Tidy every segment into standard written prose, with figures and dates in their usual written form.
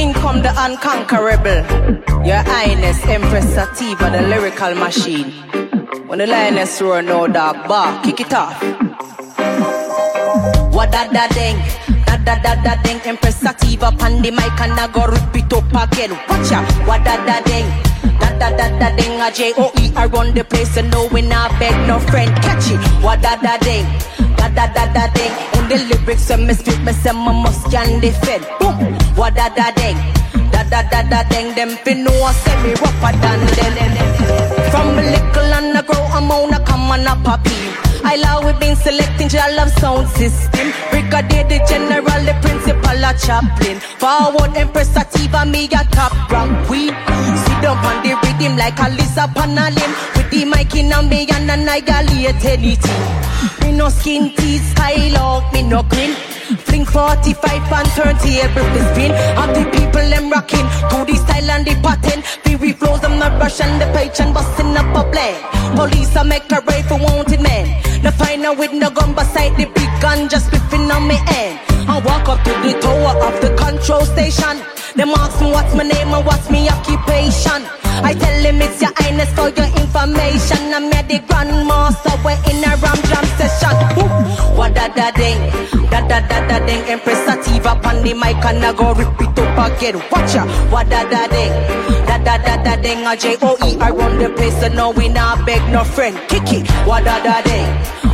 in come the unconquerable, Your Highness Empress Ativa, the lyrical machine. When the lioness roar, no dog bark, kick it off. What da da ding, da da da da ding. Empress Ativa pan the mic and I go repeat up again. Watch out, what da da ding, da da da da ding. A J-O-E I run the place and no we not beg no friend. Catch it, what da da ding, da da da da ding. On the lyrics when me spit me say me must can defend. Boom, what da da ding, da da da da ding. Them fin know I say me rougher than them. From a little and I grow, I'm on a come on a puppy. I love we been selecting your love sound system. Brigadier, the general, the principal, a chaplain. Forward, Empress Ativa, me a top rank. We sit down on the rhythm like a lizard on a limb. With the mic in a me and a I got late anything. Me no skin teeth, skylock, me no grin. Fling 45 and 30 every spin. And the people them rocking to the style and the pattern. Fury flows, I'm not rushing the page and busting up a play. Police I make a raid for wanted men. The final with no gun beside the big gun just flipping on me end. I walk up to the tower of the control station. They ask me what's my name and what's my occupation. I tell him it's your highness for your information. I'm at the grandmaster, we're in a ram jam session. What da ding? Da-da-da-da-ding, Empress Ativa on the mic and I go rip it up again. Watch ya, wa-da-da-ding, da-da-da-da-ding. A J-O-E, I run the place and no we not beg no friend. Kick it, wa-da-da-ding,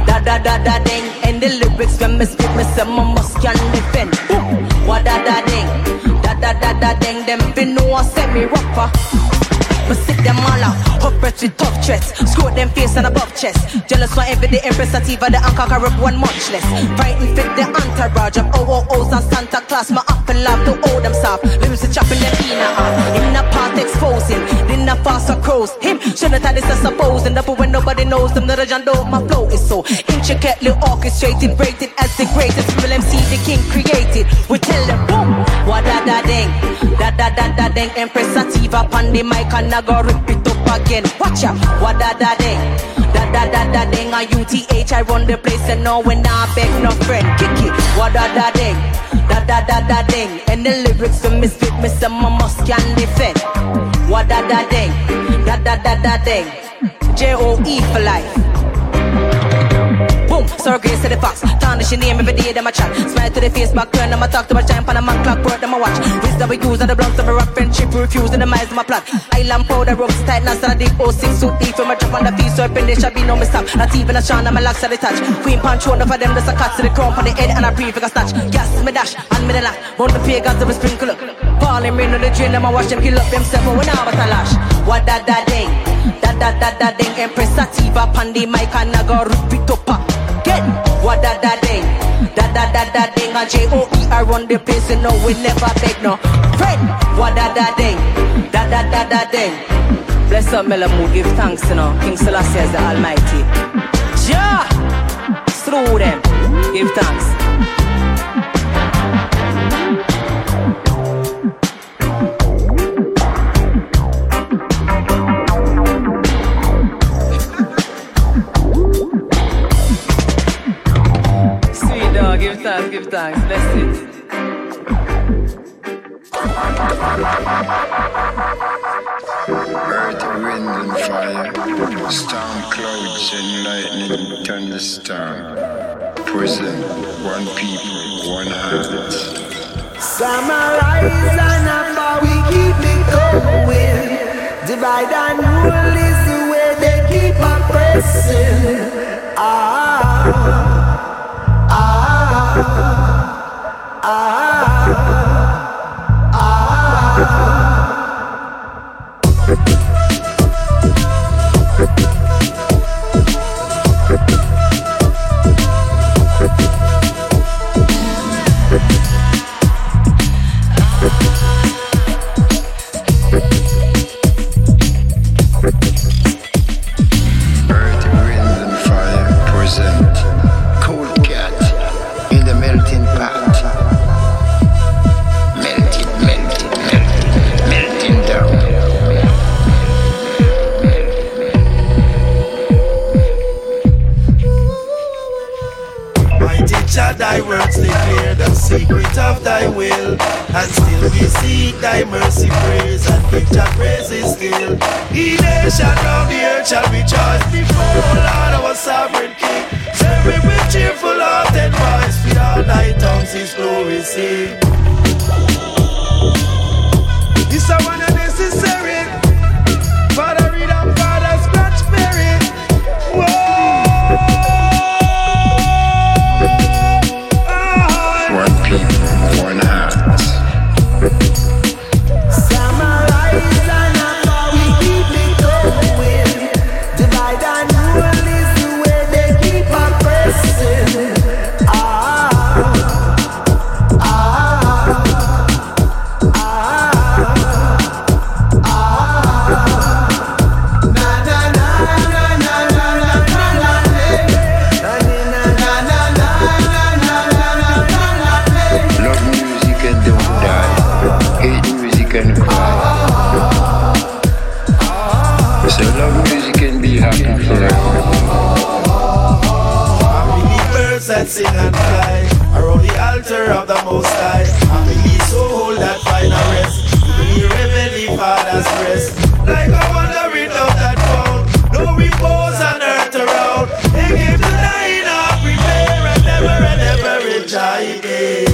da-da-da-da-ding. And the lyrics when me spit me say me must can defend. Wa-da-da-ding, da-da-da-da-ding. Them fin know I say me rougher. Me sick them all out, hot breath with tough threats. Screw them face and above chest. Jealous one envy the Empress Ativa, the unconquerable one much less. Frightened fit the entourage of OOOs and Santa Claus. My up and laugh to hold them soft. Limbs to chopping them in a half. In a part exposing, in a fast or crows. Him shouldn't have this I suppose. And up when nobody knows them, not a jando. My flow is so intricately orchestrated, rated as the greatest real MC the king created. We tell them boom, wa-da-da-ding, da-da-da-da-ding. Empress Ativa on the mic and I go rip it up again. Watch out, wa-da-da-ding, da-da-da-da-ding. A UTH, I run the place and no when I beg no friend. Kick it, wa-da-da-ding, da-da-da-da-ding. And the lyrics to me spit me some must can defend. Wa-da-da-ding, da-da-da-da-ding. J-O-E for life. Boom, sorry grace to the fox. Tarnish your name every day, them a chat. Smile to the face, back turn, them a talk to my giant pan, a man clock, word them a watch. This that we use on the blocks of a rock friendship, we refuse in the minds of my plot. Island powder, ropes tight, now so I dig 06 suit deep from my drop on the feet, so I bend it, shall be no mistake. Not even a shine, I'm a locks at the touch. Queen punch, one of them, there's a cut to the crown on the head, and I breathe like a snatch. Gas, me dash, and me the lack. Round the pagans of a sprinkle up. Falling rain on the drain, them I wash them, kill up themselves, but when I was a lash. What that ding? Da-da-da-da-ding. Empress Ativa on the mic and I go rip it up again. Wa-da-da-ding, da-da-da-da-ding. A J-O-E, I run the place and no, we never beg no friend. Wa-da-da-ding, da-da-da-da-ding. Bless up, Melamu, give thanks, you know. King Selassie is the Almighty. Ja! Through them, give thanks. Give thanks, that's it. Earth, wind and fire, storm clouds and lightning, thunderstorm. Prison, one people, one heart. Summer rise and up, we keep it going. Divide and rule is the way they keep oppressing. Earth, wind and fire present. out of thy will, and still we seek thy mercy, praise, and victor praises still. He nation round the earth shall rejoice before Lord our sovereign King. Serving with cheerful heart and voice, with all thy tongues his glory sing. It's a one unnecessary. Father read and Father scratch merit. Whoa. Sing and fly around the altar of the Most High, and may his soul that find a rest in the heavenly Father's breast. Like a wandering of that found, no repose on earth around. He gave the dying of repair and ever enjoy again.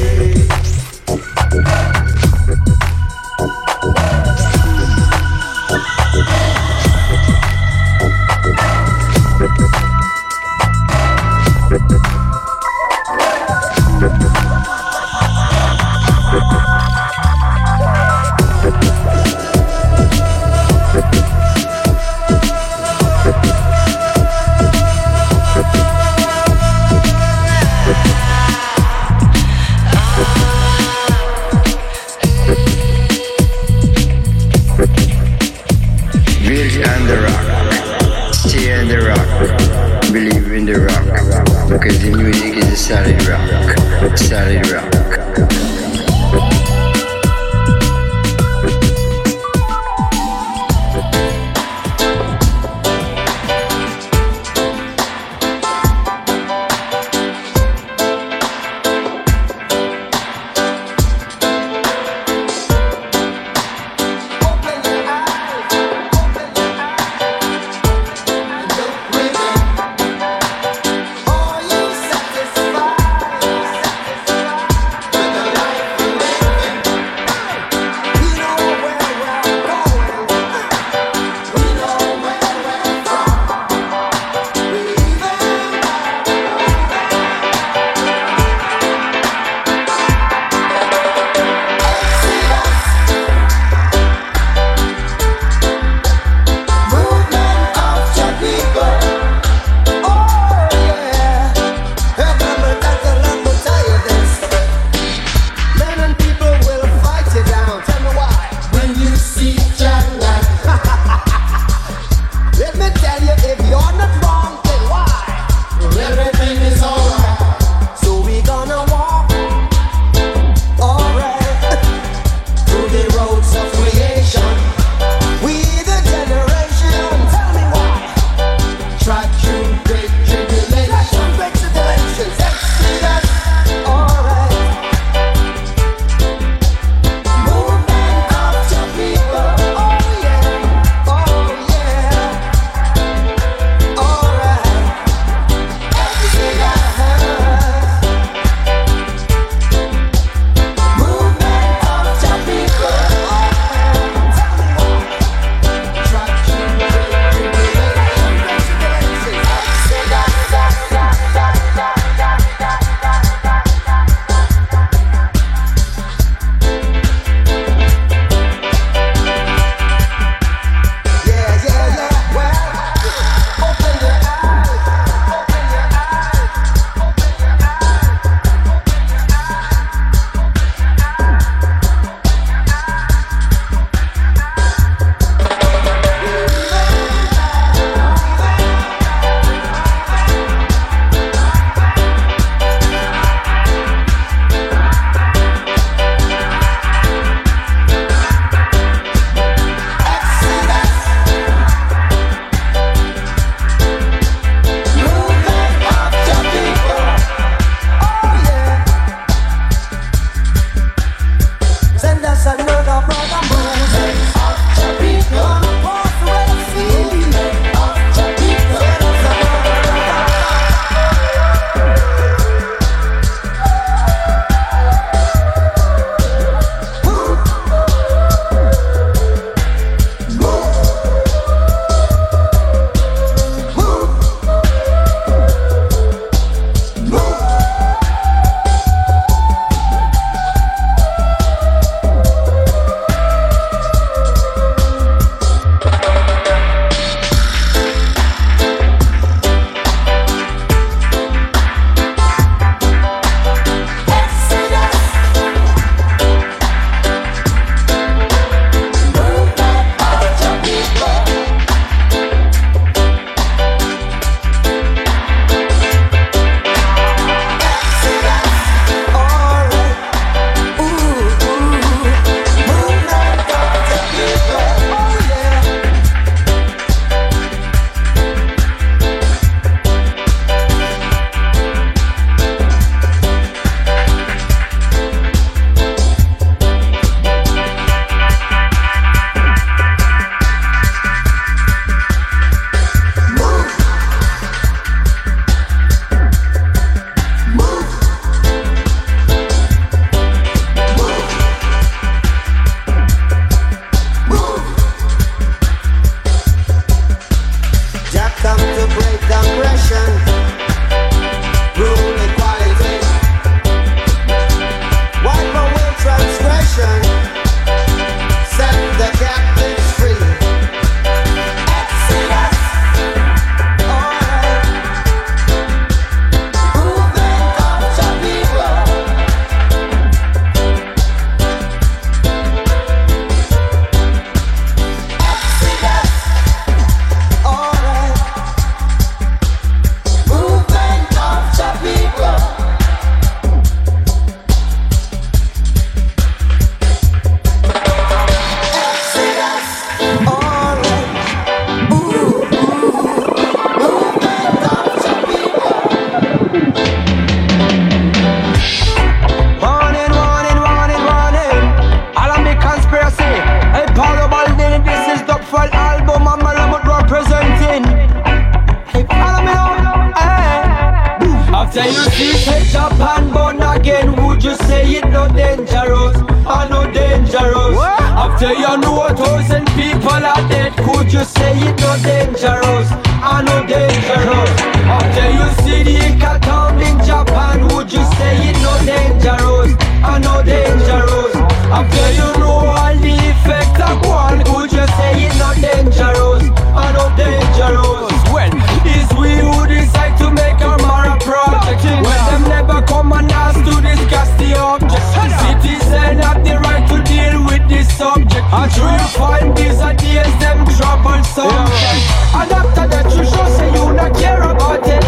dangerous, I know dangerous. What? After you know a 1,000 people are dead, could you say it no dangerous? I know dangerous. After you see the Inca town in Japan, would you say it no dangerous? I know dangerous. After you know all the effects of one, could you say it no dangerous? I know dangerous. When is we who decide to make a Mara project? When them never come and ask to discuss the object. Citizens have the right to deal with this subject. And you'll find these ideas them trouble subject. And after that you should say you not care about it.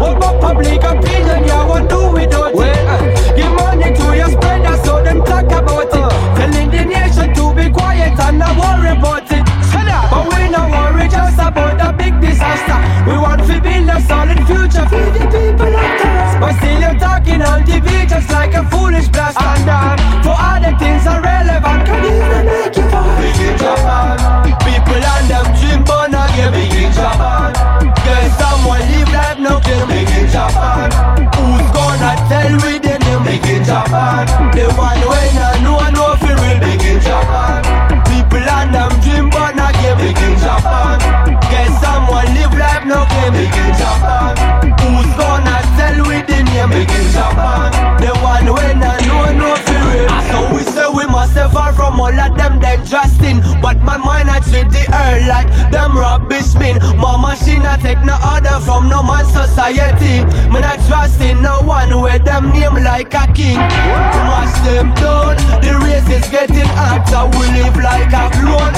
What about public opinion you won't do without it? Give money to your spreader so them talk about it. Telling the nation to be quiet and not worry about it. But we not worry just about the big disaster. We want to build a solid future for the people after us. But still you're talking on TV just like a foolish blaster. And for other things are relevant, can even make you fall. Big in Japan, people and them dream but not get big in Japan. There's someone live life now get big in Japan. Who's gonna tell me they name big in Japan? The one when I know I know feel real big in Japan. People and them dream but not get big in Japan. Get someone live life now get big in Japan. Who's gonna sell with the name big in Japan? The one when I know fear. So we say we must suffer from all of them dangerous thing. But my mind I treat the earth like them rubbish men. My machine I take no order from no man's society. Me not trust in no one with them name like a king. Smash them down, the race is getting hotter. We live like a clone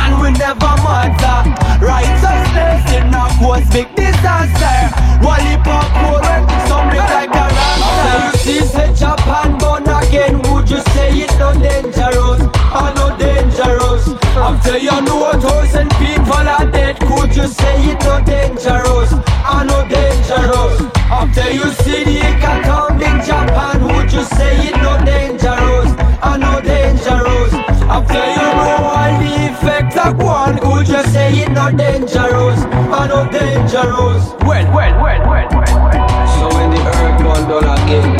and we never matter. Righteousness did not cause big disaster. Wally pop current, something like a rapture. You see say Japan born again, would you say it no dangerous? I no dangerous. After you know 1,000 people are dead, could you say it no dangerous? I no dangerous. After you see the Inca town in Japan, would you say it no dangerous? I no dangerous. After you know all the effects of one, could you say it no dangerous? I no dangerous. When so when the earth turned down again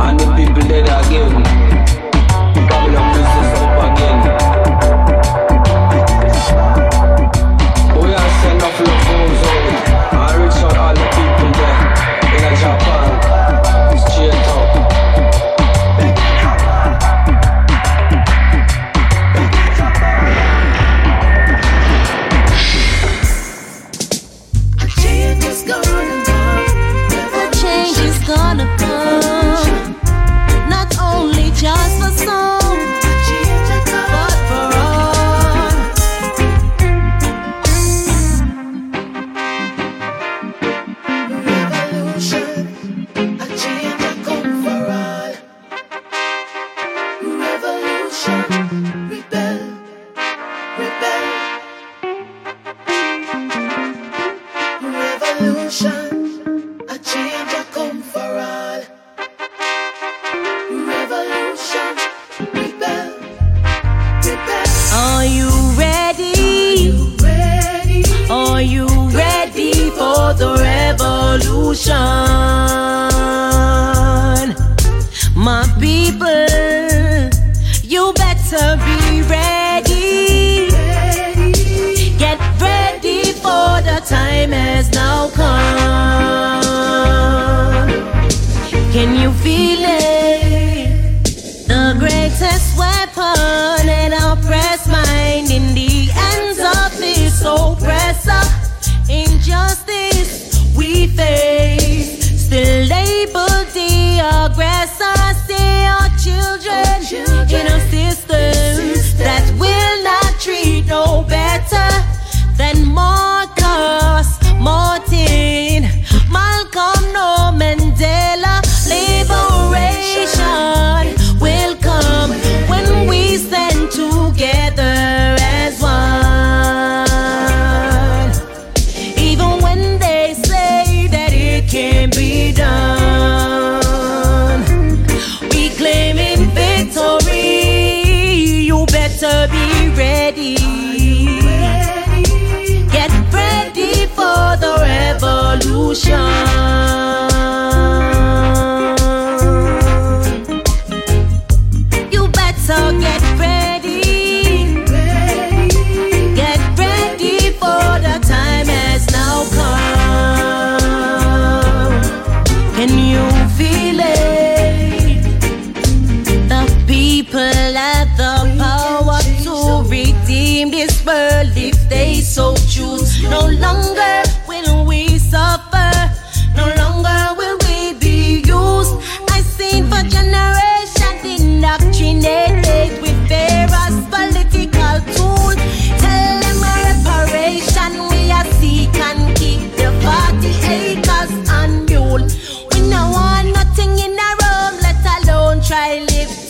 and the people dead again,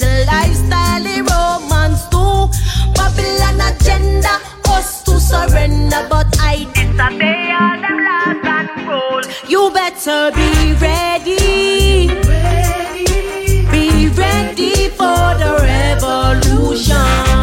the lifestyle in romance too. Babylon agenda, us to surrender, but I disobey all them laws and rules. You better be ready, be ready for the revolution.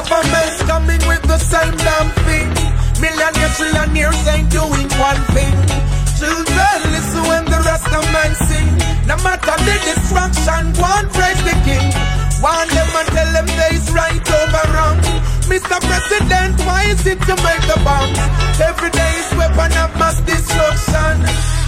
Government's coming with the same damn thing. Millionaires ain't doing one thing. Children listen when the rest of men sing. No matter the distraction, one praise the king. Warn them and tell them there is right over wrong. Mr. President, why is it you make the bombs? Every day is weapon of mass destruction.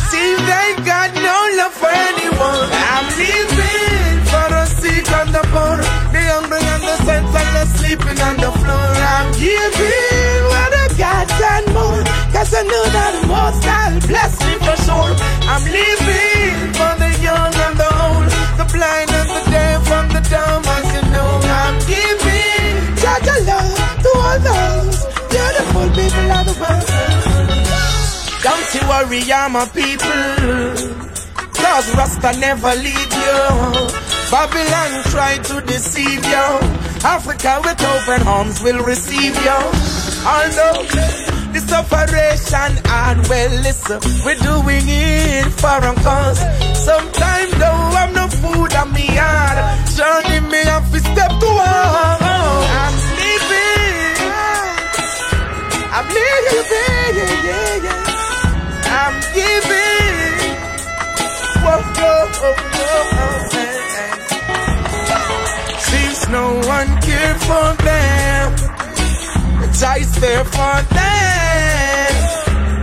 See, they got no love for anyone. I'm leaving for a seat on the board. Hungry and the senseless sleeping on the floor. I'm giving what I got and more, cause I know that the most I'll bless me for sure. I'm living for the young and the old, the blind and the deaf and the dumb, as you know. I'm giving such a love to all those beautiful people of the world. Don't you worry, I'm a people, cause Rasta never leave you. Babylon tried to deceive you. Africa with open arms will receive you. Although this operation and well listen, we're doing it for a cause. Sometimes though I'm no food on me yard. Journey me off a step to one. I'm sleeping, I'm living, yeah. I'm giving. Whoa. No one cared for them. Christ there for them,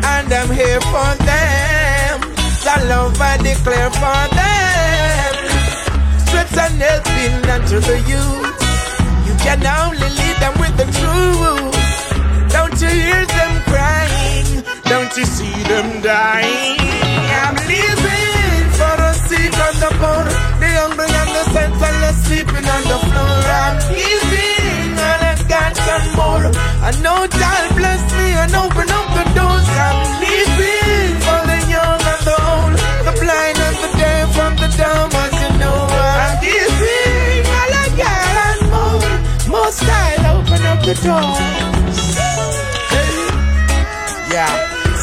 and I'm here for them. The love I declare for them. Strength and helping unto the youth. You can only lead them with the truth. Don't you hear them crying? Don't you see them dying? I'm living for a seat on the board. Hungry and the senseless sleeping on the floor. I'm giving all I got and more. I know God bless me and open up the doors. I'm living for the young and the old, the blind and the deaf and the dumb, as you know. I'm giving all I got and more. Most I'll open up the doors. Hey. Yeah,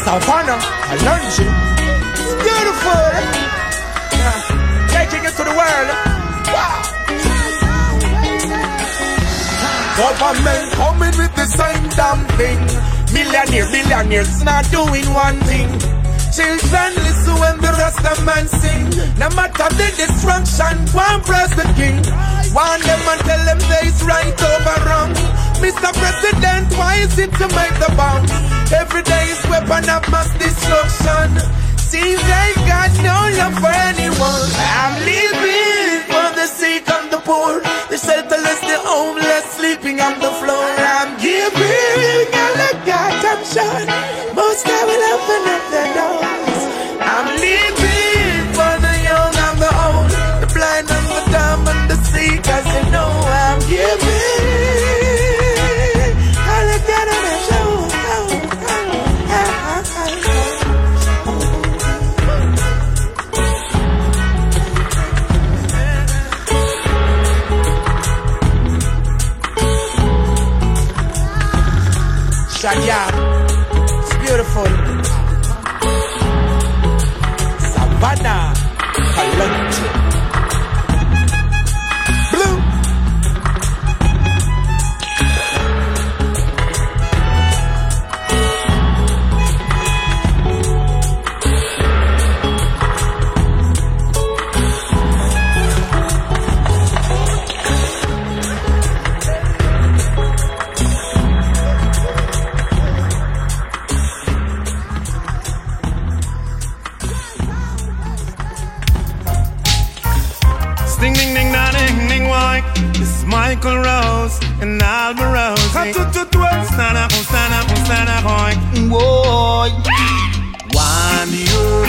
Savannah, Alonji, it's beautiful. Yeah. Taking it to the world. Wow. Government coming with the same damn thing. Millionaires not doing one thing. children, listen when the Rasta man sing. No matter the destruction, one praise the king. Warn them and tell them there is right over wrong. Mr. President, why is it to make the bounce? Every day is weapon of mass destruction. Seems like God no love for anyone. I'm living for the sick and the poor, the shelterless, the homeless, sleeping on the floor. I'm giving all I got, I'm sure most I will open up the doors. I'm living for the young and the old, the blind and the dumb and the sick, as you know. I'm giving Shaya, it's beautiful. Savannah, Collective. Blue. Michael Rose and Alborosie. Hosanna, Hosanna, Hosanna, boy. Boy. Wind the herb,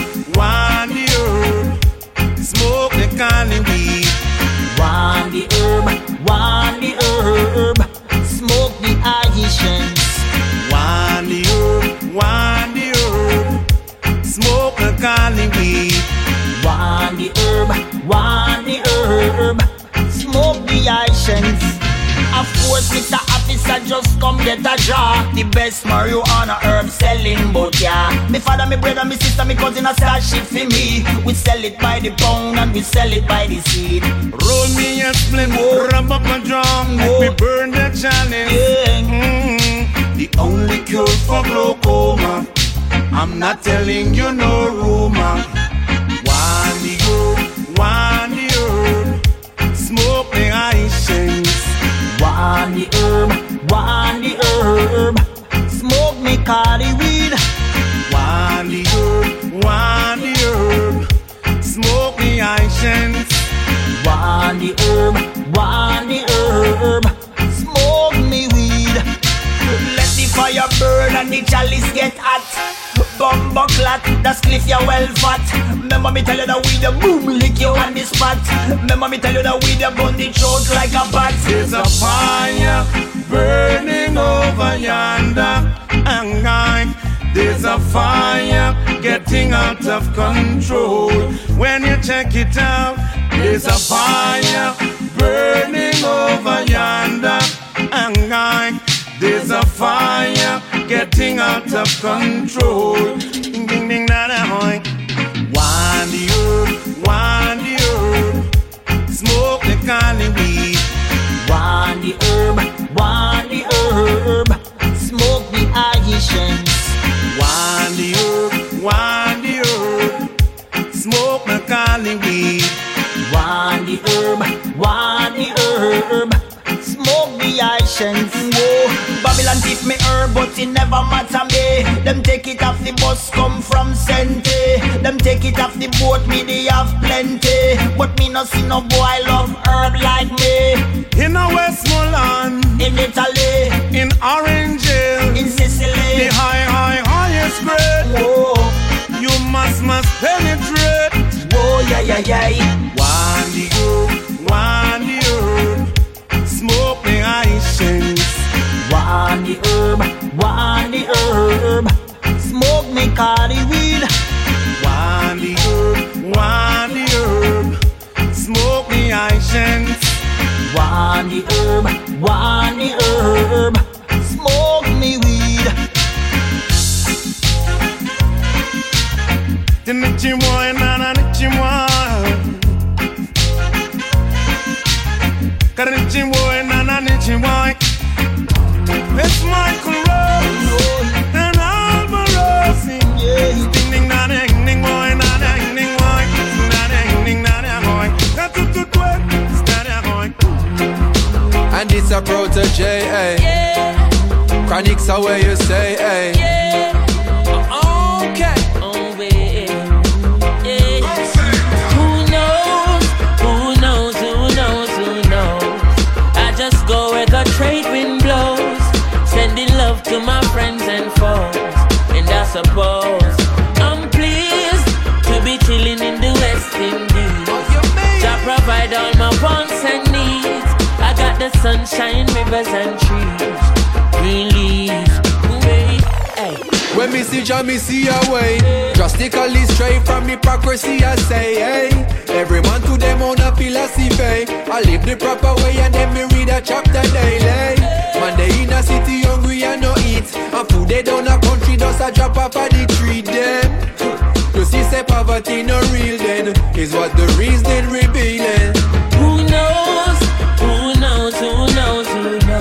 smoke the canned weed. Wind the herb, smoke the addictions. Wind the herb, smoke the canned weed. Wind the herb, smoke the actions. Of course, Mr. Officer, just come get a jar. The best marijuana herb selling, but yeah. Me father, me brother, me sister, me cousin, a stash it for me. We sell it by the pound and we sell it by the seed. Roll me a splint, rub up a drum, we burn the challenge. Yeah. Mm-hmm. The only cure for glaucoma. I'm not telling you no rumor. One the herb, one the herb, smoke the ancients. One the herb, smoke me cardi weed. One the herb, smoke me ancients. One the herb, smoke me weed. Let the fire burn and the chalice get hot. Bumbo clat, that's cliff you well fat. Remember me tell you that we the boom lick you on the spot. Remember me tell you that we the bun the throat like a bat. There's a fire burning over yonder, and there's a fire getting out of control. When you check it out, there's a fire burning over yonder, and there's a fire getting out of control. Ding ding ding da da hoy. Wind the herb, smoke the canned weed. Wind the herb, smoke the addictions. Wind the herb, smoke the canned weed. Wind the herb, smoke the actions. Whoa. Babylon give me herb, but it never matter me. Them take it off the bus, come from Sente. Them take it off the boat, me they have plenty. But me no see no boy love herb like me. In a Westmoreland, in Italy, in Orange Hill, in Sicily, the highest grade. Whoa. You must penetrate. Whoa, yeah, yeah, yeah. One the herb, one the herb, smoke the ancients. One the herb, smoke me cardi weed. One the herb, smoke the ancients. One the herb, smoke me weed. Dinichiwa na nichiwa. It's Michael Rose and Alborosie. And it's a protege, eh? Yeah. Chronics are where you say, eh? Yeah. Okay. Always. Yeah. Who knows? I just go where the trade wind blows, sending love to my friends and foes. And I suppose I'm pleased to be chilling in the West Indies. I provide all my wants and needs. I got the sunshine, rivers and trees. Green leaves, wait, hey. When me see Jah, me see a way. Drastically straight from hypocrisy, I say, hey. Every man to them own a philosophy. I live the proper way and then me read a chapter daily. Man, they in a city hungry and no eat. And food they down a country, does a drop off of the tree, them. You see, say poverty no real then, is what the reason revealing. Who knows? I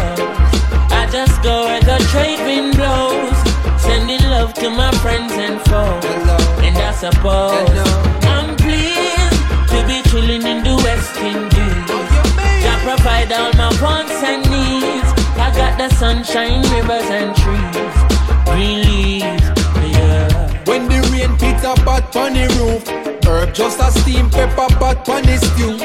just go where the trade wind blows, sending love to my friends and foes. And I suppose I'm pleased to be chilling in the West Indies. I provide all my wants and needs. I got the sunshine, rivers and trees, green leaves, yeah. When the rain hits a pot on the roof, herb just a steam pepper pot on the stew.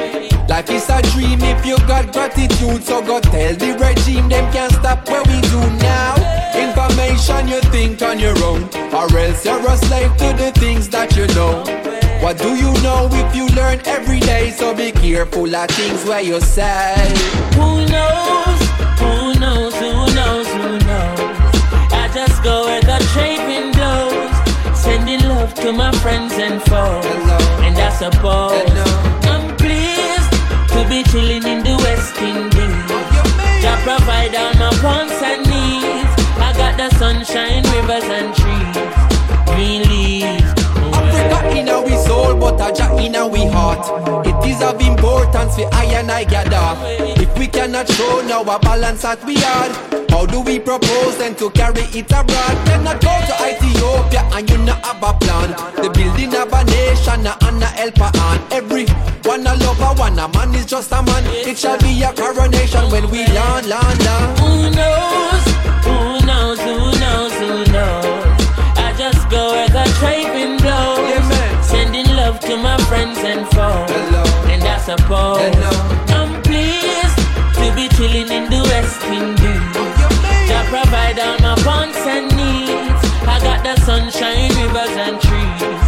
Life is a dream if you got gratitude. So go tell the regime them can't stop what we do now. Information you think on your own, or else you're a slave to the things that you know. What do you know if you learn every day? So be careful of things where you say. Who knows? I just go where the trade wind blows, sending love to my friends and foes. And I suppose I'm pleased to be chilling in the West Indies. Jah provide all my wants and needs. I got the sunshine, rivers and trees, green leaves. Africa in our soul, but a Jah in our heart. It is of importance for I and I gather. If we cannot show now a balance that we had, how do we propose then to carry it abroad? Then I go to Ethiopia and you not have a plan. The building of a nation and a helper hand. Every one a lover, one a man is just a man. It shall be a coronation when we land. Who knows? I just go where the trade wind blows, yeah, sending love to my friends and foes. And I suppose I'm pleased to be chilling in the West Indies. I provide all my wants and needs. I got the sunshine, rivers and trees,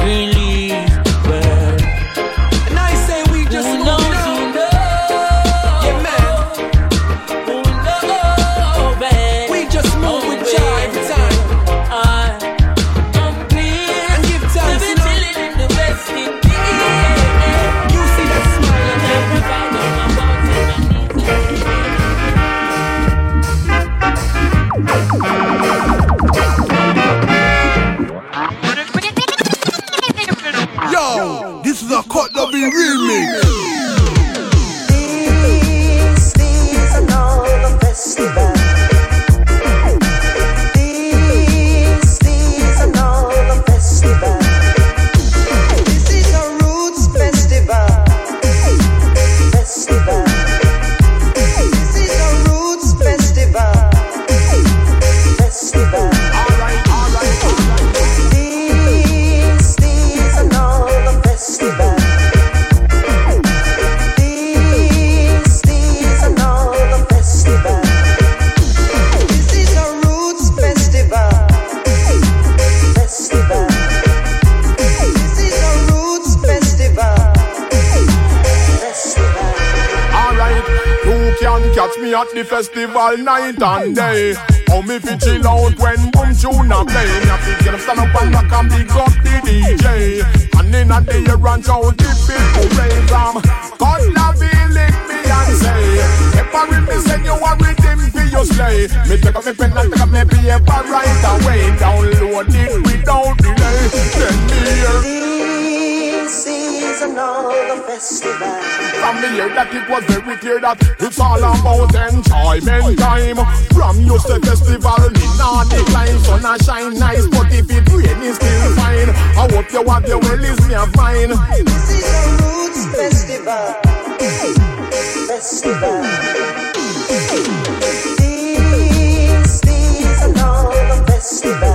green leaves, well. And I say we just who knows? Yeah, man. Who knows? Oh, babe. We just move with joy every time. I'm pleased and give time to be chilling in the West Indies. Yeah. You see that smile on me. I provide all my wants and my needs. Yo, this is a cut loving real mix. These are now the festival. These are now the festival. This is your roots festival. Festival. This is your roots festival. Festival. Catch me at the festival night and day. How me fi chill out when boom tune a play? Me a fi get up, stand up and rock and big up the DJ. And inna the year and out the people raise them. Cut la be lick me and say, if I rip me send you a rhythm fi you slay. Me take up me pen and take up me paper right away. Download it without delay. Send me here. This is an another festival. From the year that it was very clear that it's all about enjoyment time. From used to festival, me not decline. Sun a shine nice, but if it rain, it's still fine. I hope you have your well is me a fine. This is a roots festival. Festival. This is another festival.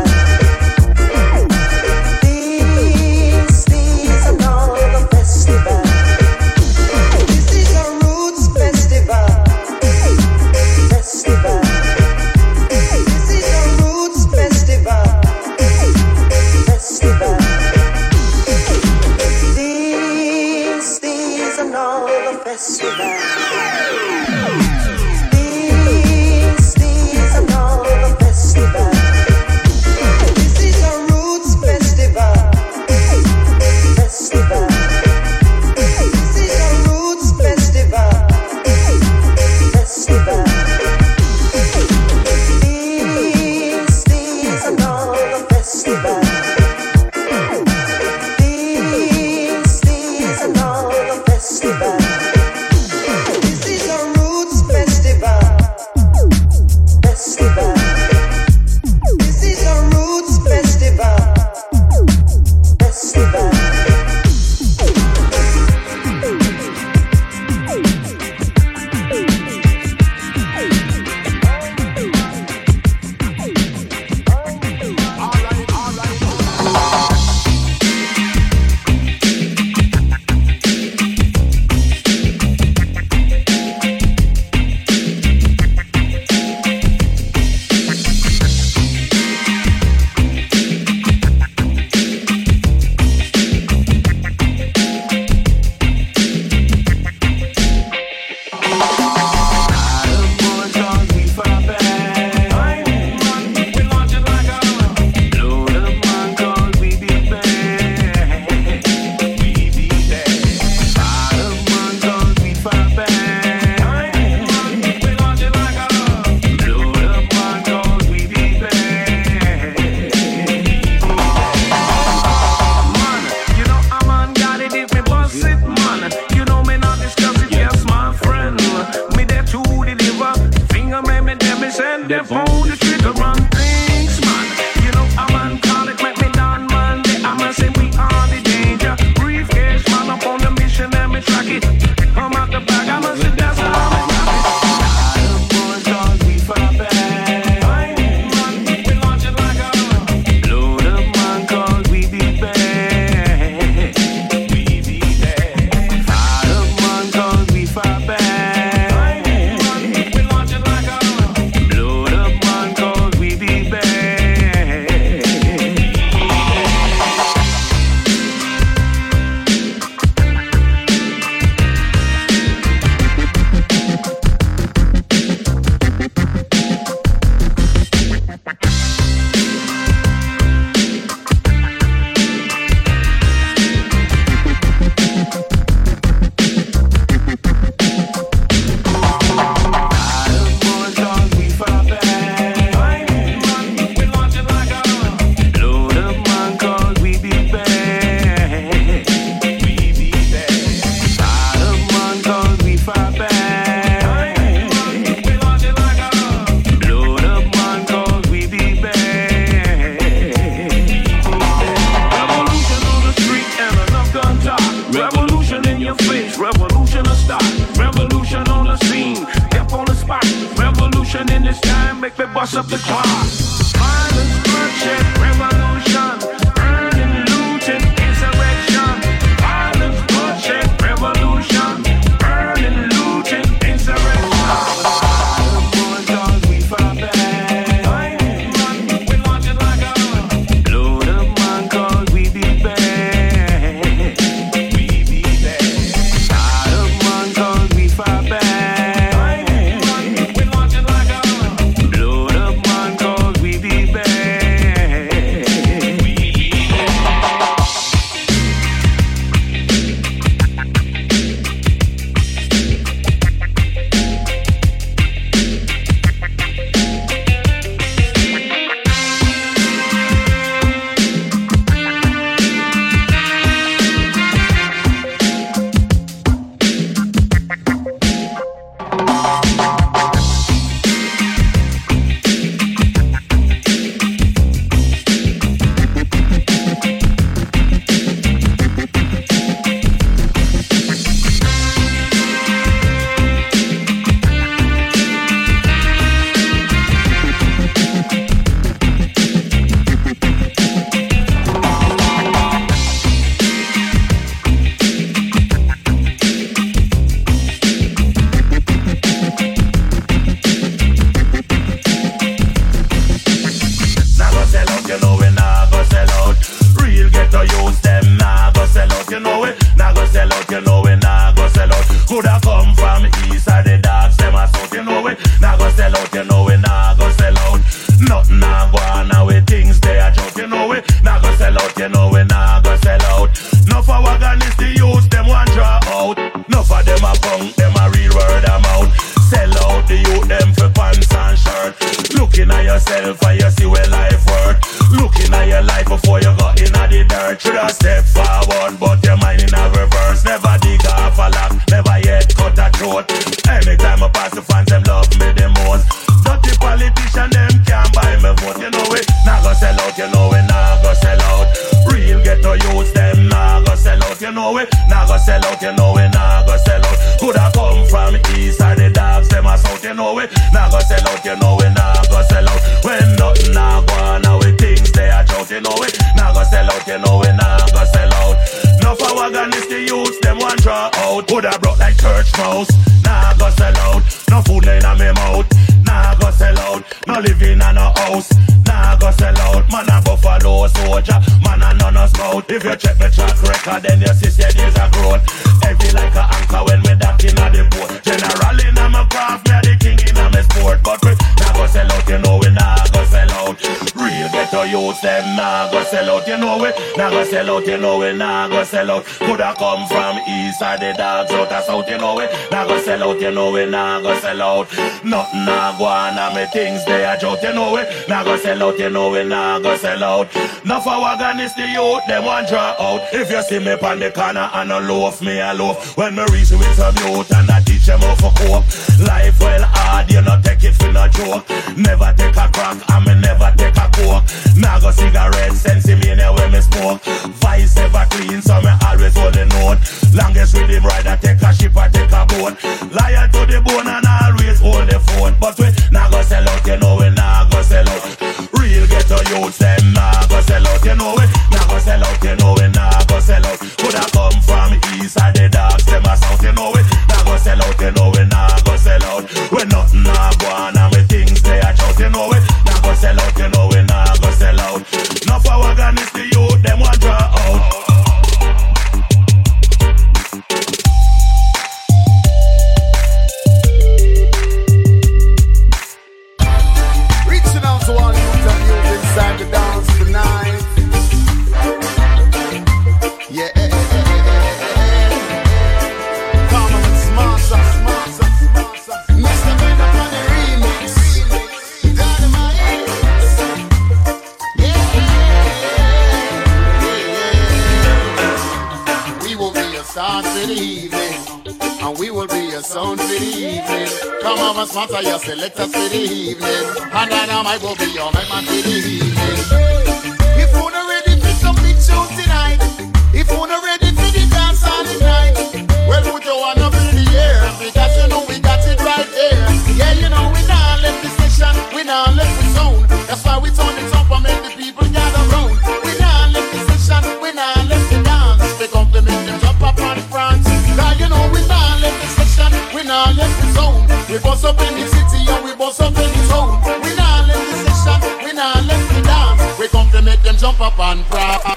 Coulda come from east side, the dogs them a south. You know we nah go sell out. You know we nah go sell out. Nothing nah go on now. We things they a joke. You know we nah go sell out. You know we nah go sell out. No for wagon is the youth them want draw out. No for them a punk them a real word amount. Sell out the youth them for pants and shirt. Looking at yourself and you see where life worth. Looking at your life before you got in the dirt. Should have step forward but your mind in a reverse. Never dig off a lock, never yet cut a throat. Anytime I pass the fans them love me the most. Dirty politician them can't buy me vote. You know it, nah go sell out. You know it, nah go sell out. Real ghetto youths them nah go sell out. You know it, nah go sell out. You know it, nah go sell out. Could have come from east side the dark. Them a south, you know we nah go sell out, you know we nah go sell out. When nothing nah go on, now we things they are out, you know we nah go sell out, you know we nah go sell out. No for wagon is the youths, them want draw out. Coulda brought like church mouse, nah go sell out. No food in a me mouth, nah go sell out. No living in a house, nah go sell out. Man a buffalo soldier, man a none a scout. If you check the track record, then you see say there's a growth. Heavy like a anchor when we dock in a the boat. General in a me are the king in a me sport. But we nah go sell out, you know we nah go sell out. Real ghetto youths them nah go sell out, you know we nah go sell out, you know we nah go sell out. Coulda come from east side, the dogs out of south, you know we nah go sell out, you know we nah go sell out. Nothing nah go on and me things they a joke, you know we nah go sell out, you know we nah go sell out. Now for wagon is the youth them want draw out. If you see me pon the corner and a loaf, me a loaf. When me reason with some youth and I teach them how to cope. Life well hard, you not take it for no joke. Never take a crack, and me never take a coke. Now go cigarettes, sense me in when me smoke. Vice ever clean, so me always hold the note. Longest with him rider, take a ship or take a boat. Liar to the bone and always hold the phone. But we now go sell out, you know we now go sell out. Real ghetto youths, them now go sell out, you know we now go sell out, you know we now go sell out. Coulda come from east side, the dogs them a south, you know we now go sell out, you know we now go sell out. We nothing nah go on and me things they are out, you know we nah go sell out, you know we nah go sell out. No for wagon is the youth, them want draw out. Reaching out to all youth and youth inside the dance tonight. Start for the evening, and we will be your sound for the evening. Come on, sponsor your selectors for the evening, and then I might go be your man for the evening. If you're not ready for some big show tonight, if you're not ready for the dance on the night, well, put your hand up in the air, because you know we got it right there. Yeah, you know we not left the station, we not left the zone. That's why we turn it up and make the people gather round. We not left the station, we not left the dance. They compliment them. Now you know we not left the station, we not left the zone. We bust up in the city and we bust up in the town. We not left the station, we not left the dance. We come to make them jump up and cry.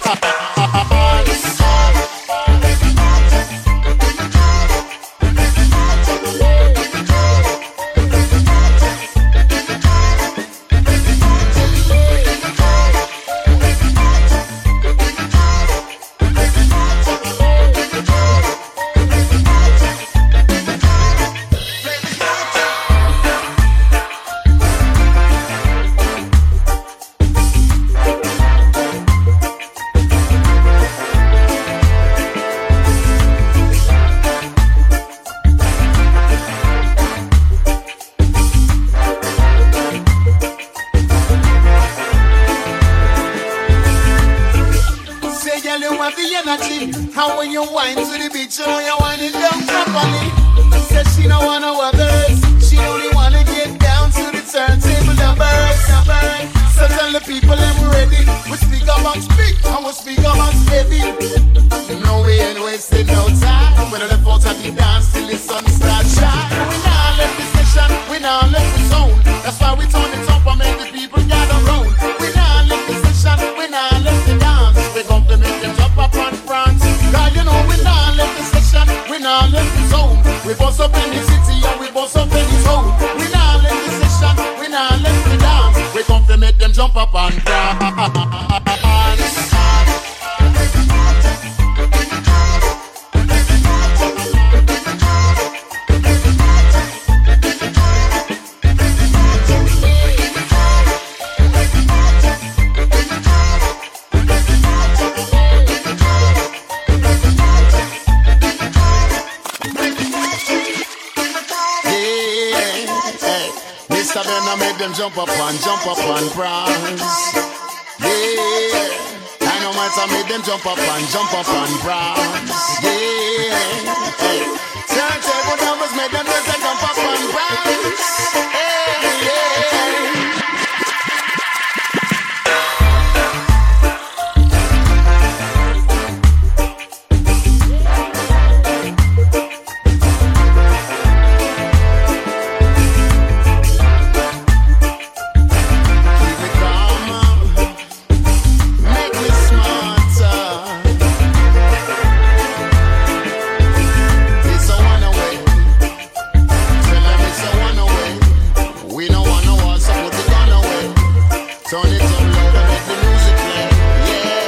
jump up and dance. Jump up and jump up and prance. Yeah, dynamite I made them jump up and jump up and prance. Yeah, hey, turntable numbers made them just jump up and prance. Hey,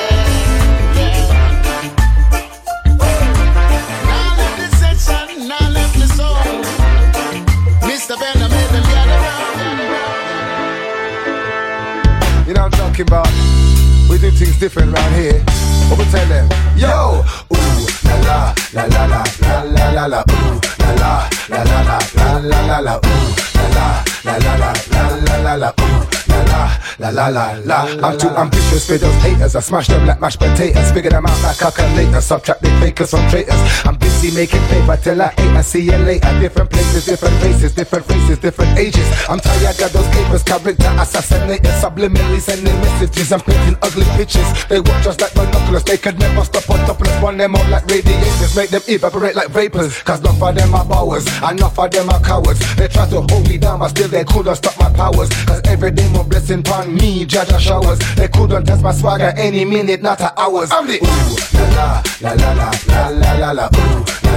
about we do things different round here. What we tell them? Yo, ooh la la la la la la la, ooh la la la la la la la, ooh la la la la la la la, ooh la la la la. I'm too ambitious for those haters. I smash them like mashed potatoes. Figure them out like calculators. Subtract the fakers from traitors. I'm busy making paper till I ain't. I see you later. Different places, different races, different races, different ages. I'm tired of those capers, character assassinated, subliminally sending messages. I'm painting ugly pictures. They watch us like binoculars. They could never stop on topless. Run them out like radiators. Make them evaporate like vapors. Cause enough of them are bowers. Enough of them are cowards. They try to hold me down, but still they couldn't stop my powers. Cause every day more blessing upon me, Jaja showers. They couldn't test my swagger any minute, not a hours. I'm the ooh, la la la la la la la la, ooh, la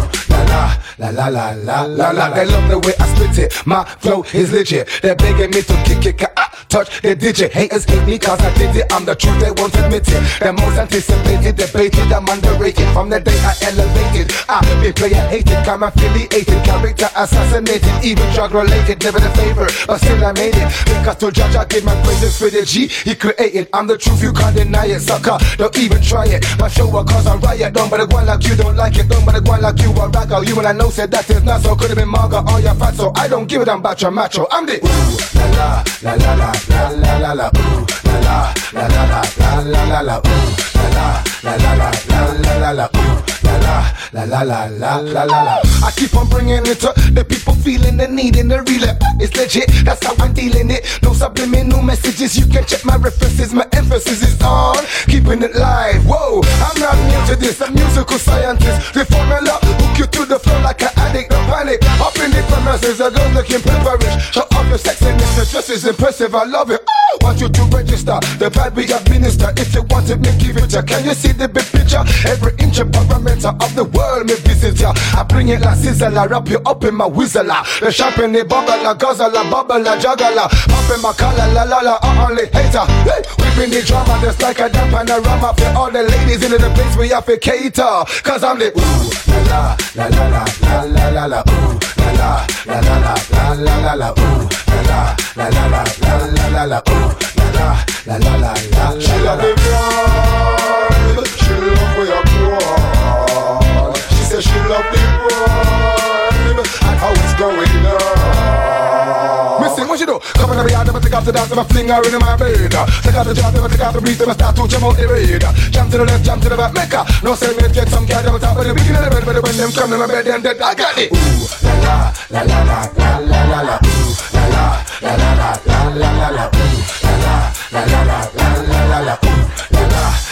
la la la la la la la. They love the way I split it. My flow is legit. They're begging me to kick it. Touch the digit. Haters hate me cause I did it. I'm the truth, they won't admit it. They're most anticipated, debated, I'm underrated. From the day I elevated, I've been player hated, I'm affiliated, character assassinated, even drug related. Never the favorite, but still I made it. Because to judge I gave my praises for the G he created. I'm the truth, you can't deny it. Sucker, don't even try it. My show will cause a riot. Don't but the one like you don't like it. Don't but the one like you a raggo. You and I know said that is not so. Could've been Marga or your fat, so I don't give a damn about your macho. I'm the ooh, la la la la la la la la, ooh la la la la la la la la, ooh la la la la la la la, ooh la la la la la la. I keep on bringing it to the people feeling the need and the real. It's legit, that's how I'm dealing it. No subliminal messages, you can check my references. My emphasis is on keeping it live. Whoa, I'm not new to this. I'm musical scientist. The formula hook you to the flow like an addict. Don't panic. Up in the premises, a girl looking pepperish. Shut up your sexiness, the dress is impressive. I love it. I want you to register the vibe we administer. If you want it, me give it to. Can you see the big picture? Every inch and parameter of the world me visit ya. I bring it like sizzle, I wrap you up in my whistle. The sharpen, the bugger, la guzzle, la bubble, la juggle, up in my collar, la la la. I only hater. Hey, we bring the drama just like a damn panorama for all the ladies into the place we have to cater. Cause I'm the ooh la la la la la la la la, ooh la la la la la la la la, ooh la la la la la la la, ooh la la la la la. She love the vibe. She love where you go. She said she love the vibe and how it's going on. Missing what you do? Come on, I never take off the dance, I fling her in my bed. Take out the job, never take off the breeze, never start to jam out the raid. Jump to the left, jump to the back, make her. No say me get some guy, never top of the beginning of the bed, but when them come to my bed, them dead, I got it. Ooh, la la la la la la la la, ooh, la la la la la la la la, ooh, la la la la la la la la, ooh, la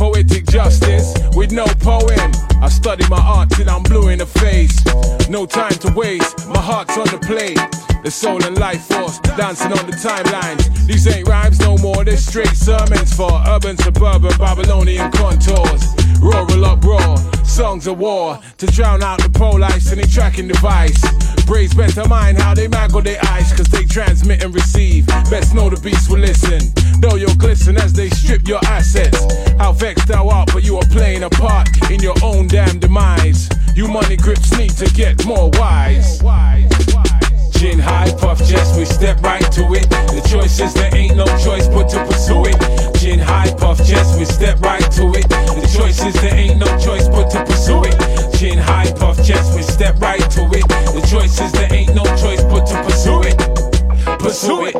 poetic justice with no poem. I study my art till I'm blue in the face. No time to waste, my heart's on the plate. The soul and life force dancing on the timelines. These ain't rhymes no more, they're straight sermons for urban, suburban, Babylonian contours. Rural uproar, songs of war to drown out the police and the tracking device. Braves better mind how they mangle their eyes, cause they transmit and receive. Best know the beast will listen, though you'll glisten as they strip your assets. How vexed thou art, but you are playing a part in your own damn demise. You money grips need to get more wise. Chin high, puff chest, we step right to it. The choice is there ain't no choice but to pursue it. Chin high, puff chest, we step right to it. The choice is there ain't no choice but to pursue it. Chin high, puff chest, we step right to it. The choice is there ain't no choice but to pursue it. Pursue it,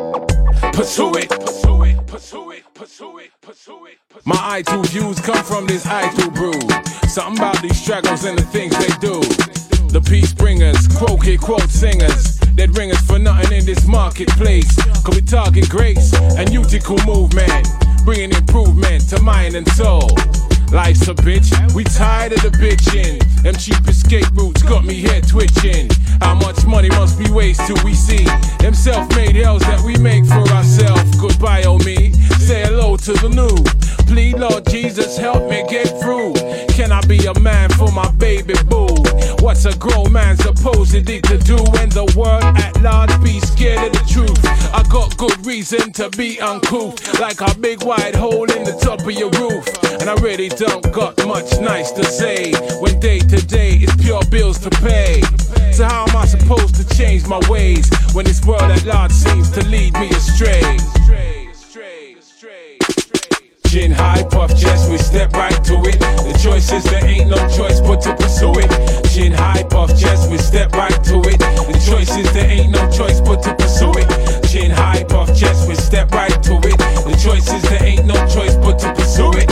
pursue it, pursue it, pursue it, pursue it, pursue it. My idle views come from this idle brew. Something about these struggles and the things they do. The peace bringers, croaky quote singers. They'd ring us for nothing in this marketplace. Cause we target grace and utical movement, bringing improvement to mind and soul. Life's a bitch, we tired of the bitching. Them cheap escape routes got me here twitching. How much money must we waste till we see them self-made hells that we make for ourselves? Goodbye, oh me, say hello to the new. Please, Lord Jesus, help me get through. Can I be a man for my baby boo? What's a grown man supposedly to do when the world at large be scared of the truth? I got good reason to be uncouth, like a big wide hole in the top of your roof. And I really don't got much nice to say when day to day is pure bills to pay. So how am I supposed to change my ways when this world at large seems to lead me astray? Chin high, puff chest, we step right to it. The choice is there ain't no choice but to pursue it. Chin high, puff chest, we step right to it. The choice is there ain't no choice but to pursue it. Chin high, puff chest, we step right to it. The choice is there ain't no choice but to pursue it.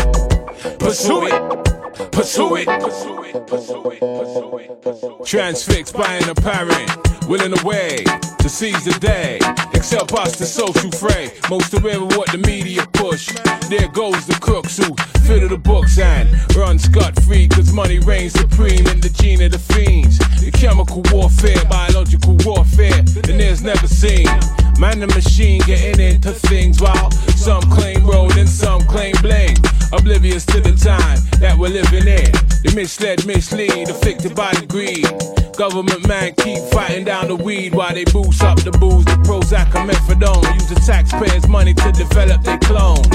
Pursue it, pursue it, pursue it, pursue it, pursue it, pursue it. Transfixed by an apparent, willing away to seize the day. Excel past the social fray, most aware of what the media push. There goes the crooks who fiddle the books and run scot-free, cause money reigns supreme in the gene of the fiends. The chemical warfare, biological warfare, and there's never seen. Man and machine getting into things while some claim road and some claim blame. Oblivious to the time that we're living in. They misled, mislead, afflicted by the greed. Government man keep fighting down the weed while they boost up the booze, the Prozac and methadone. Use the taxpayers' money to develop their clones.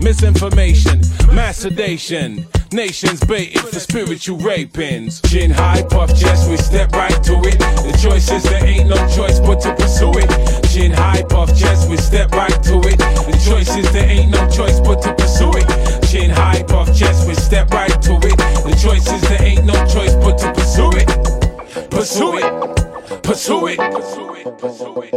Misinformation, mass sedation. Nations baited for spiritual rapings. Chin high, puff chest, we step right to it. The choice is there ain't no choice but to pursue it. Chin high, puff chest, we step right to it. The choice is there ain't no choice but to pursue it. Chin high, puff chest, we step right to it. The choice is there ain't no choice but to pursue it. Pursue it, pursue it, pursue it, pursue it, pursue it.